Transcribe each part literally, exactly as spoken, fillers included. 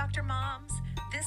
Doctor Moms. This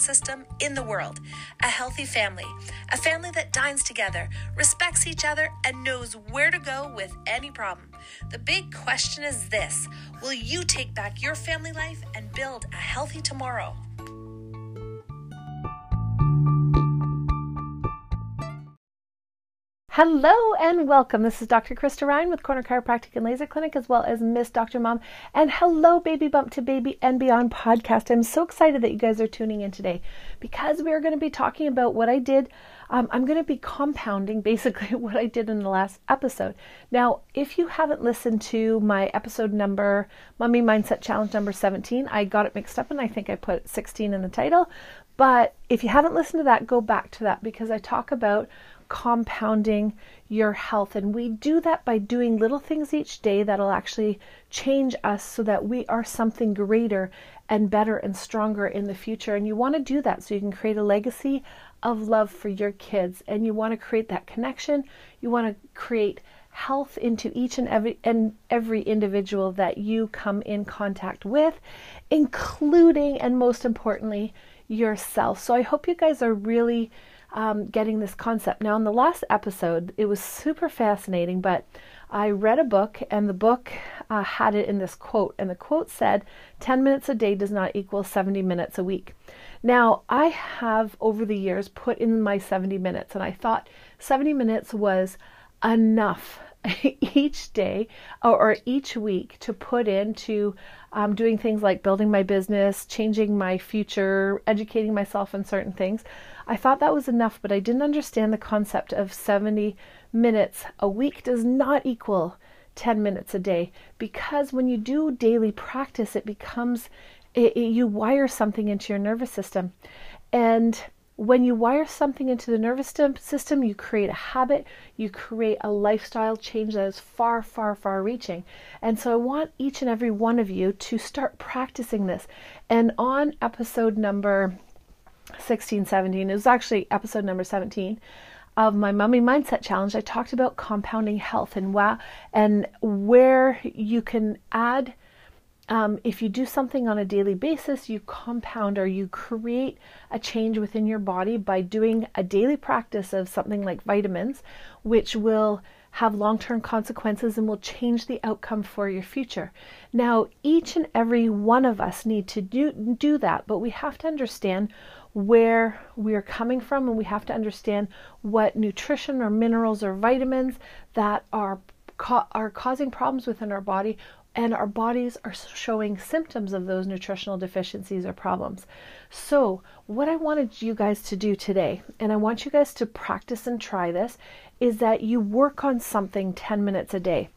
system in the world. A healthy family, a family that dines together, respects each other, and knows where to go with any problem. The big question is this: will you take back your family life and build a healthy tomorrow? Hello and welcome. This is Doctor Krista Ryan with Corner Chiropractic and Laser Clinic, as well as Miss Doctor Mom, and hello Baby Bump to Baby and Beyond podcast. I'm so excited that you guys are tuning in today because we are going to be talking about what I did. Um, I'm going to be compounding basically what I did in the last episode. Now, if you haven't listened to my episode number, Mommy Mindset Challenge number seventeen, I got it mixed up and I think I put sixteen in the title. But if you haven't listened to that, go back to that because I talk about compounding your health. And we do that by doing little things each day that'll actually change us so that we are something greater and better and stronger in the future. And you want to do that so you can create a legacy of love for your kids. And you want to create that connection. You want to create health into each and every and every individual that you come in contact with, including and most importantly, yourself. So I hope you guys are really Um, getting this concept. Now, in the last episode, it was super fascinating, but I read a book and the book uh, had it in this quote, and the quote said, ten minutes a day does not equal seventy minutes a week. Now, I have over the years put in my seventy minutes, and I thought seventy minutes was enough each day or, or each week to put into um, doing things like building my business, changing my future, educating myself in certain things. I thought that was enough, but I didn't understand the concept of seventy minutes a week does not equal ten minutes a day, because when you do daily practice, it becomes, it, it, you wire something into your nervous system. And when you wire something into the nervous system, you create a habit, you create a lifestyle change that is far, far, far reaching. And so I want each and every one of you to start practicing this. And on episode number sixteen, seventeen, it was actually episode number seventeen of my Mommy Mindset Challenge, I talked about compounding health and wow, and where you can add, um, if you do something on a daily basis, you compound or you create a change within your body by doing a daily practice of something like vitamins, which will have long-term consequences and will change the outcome for your future. Now, each and every one of us need to do, do that, but we have to understand where we're coming from, and we have to understand what nutrition or minerals or vitamins that are, ca- are causing problems within our body, and our bodies are showing symptoms of those nutritional deficiencies or problems. So what I wanted you guys to do today, and I want you guys to practice and try this, is that you work on something ten minutes a day.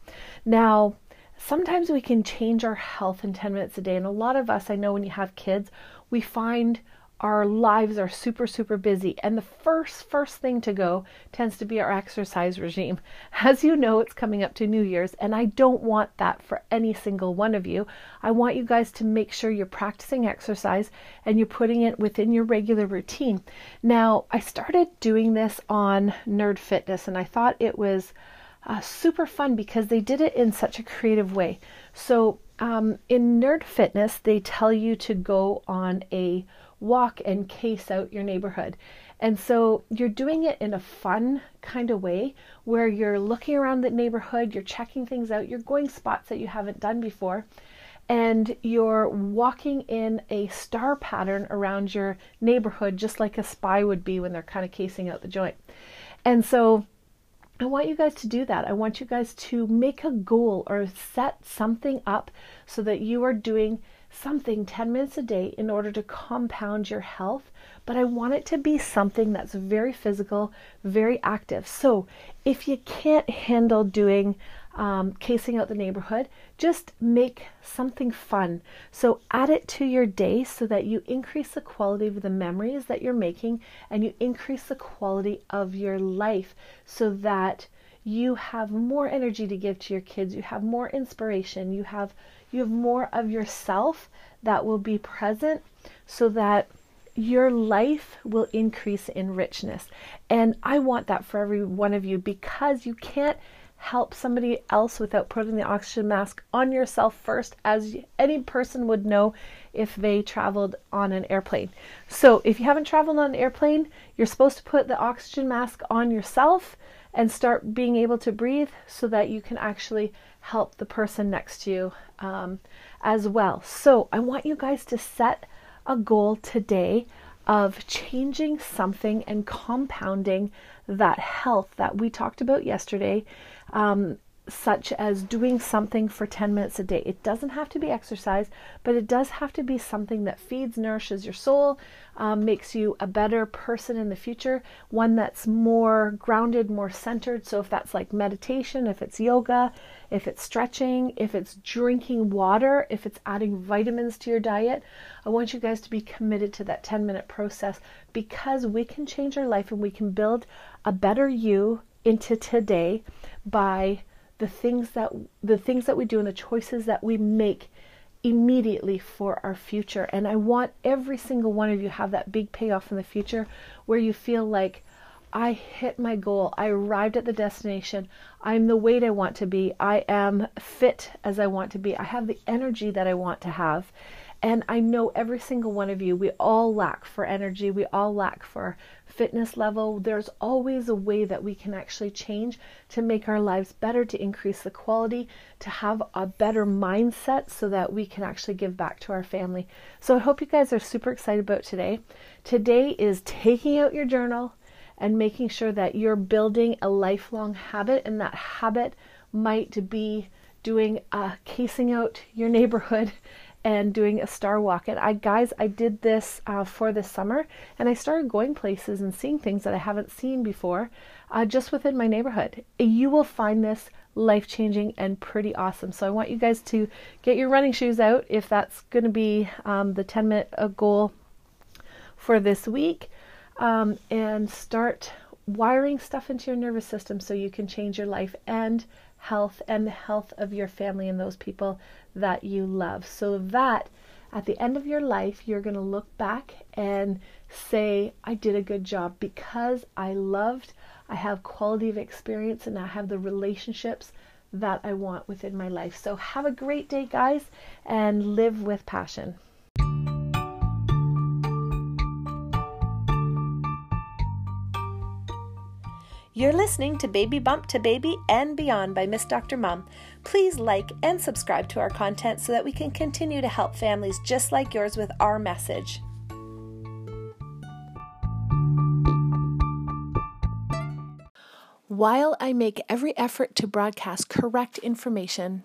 Now, sometimes we can change our health in ten minutes a day. And a lot of us, I know when you have kids, we find our lives are super, super busy. And the first, first thing to go tends to be our exercise regime. As you know, it's coming up to New Year's, and I don't want that for any single one of you. I want you guys to make sure you're practicing exercise and you're putting it within your regular routine. Now, I started doing this on Nerd Fitness, and I thought it was uh, super fun because they did it in such a creative way. So um, in Nerd Fitness, they tell you to go on a walk and case out your neighborhood. And so you're doing it in a fun kind of way where you're looking around the neighborhood, you're checking things out, you're going spots that you haven't done before, and you're walking in a star pattern around your neighborhood, just like a spy would be when they're kind of casing out the joint. And so I want you guys to do that. I want you guys to make a goal or set something up so that you are doing something ten minutes a day in order to compound your health, but I want it to be something that's very physical, very active. So if you can't handle doing um, casing out the neighborhood. Just make something fun. So add it to your day so that you increase the quality of the memories that you're making, and you increase the quality of your life so that you have more energy to give to your kids. You have more inspiration. You have, you have more of yourself that will be present so that your life will increase in richness. And I want that for every one of you, because you can't help somebody else without putting the oxygen mask on yourself first, as any person would know if they traveled on an airplane. So if you haven't traveled on an airplane, you're supposed to put the oxygen mask on yourself and start being able to breathe so that you can actually help the person next to you um, as well. So I want you guys to set a goal today of changing something and compounding that health that we talked about yesterday, um, such as doing something for ten minutes a day. It doesn't have to be exercise, but it does have to be something that feeds, nourishes your soul, um, makes you a better person in the future, one that's more grounded, more centered. So if that's like meditation, if it's yoga, if it's stretching, if it's drinking water, if it's adding vitamins to your diet, I want you guys to be committed to that ten minute process, because we can change our life and we can build a better you into today by the things that the things that we do and the choices that we make immediately for our future. And I want every single one of you have that big payoff in the future where you feel like, I hit my goal, I arrived at the destination, I'm the weight I want to be, I am fit as I want to be, I have the energy that I want to have. And I know every single one of you, we all lack for energy, we all lack for fitness level. There's always a way that we can actually change to make our lives better, to increase the quality, to have a better mindset so that we can actually give back to our family. So I hope you guys are super excited about today. Today is taking out your journal and making sure that you're building a lifelong habit, and that habit might be doing uh, casing out your neighborhood and doing a star walk. And I, guys, I did this uh, for this summer, and I started going places and seeing things that I haven't seen before, uh, just within my neighborhood. You will find this life-changing and pretty awesome. So I want you guys to get your running shoes out if that's going to be um, the ten minute goal for this week, um, and start wiring stuff into your nervous system so you can change your life and health and the health of your family and those people that you love, so that at the end of your life you're going to look back and say, I did a good job because I loved, I have quality of experience, and I have the relationships that I want within my life. So have a great day, guys, and live with passion. You're listening to Baby Bump to Baby and Beyond by Miss Doctor Mom. Please like and subscribe to our content so that we can continue to help families just like yours with our message. While I make every effort to broadcast correct information,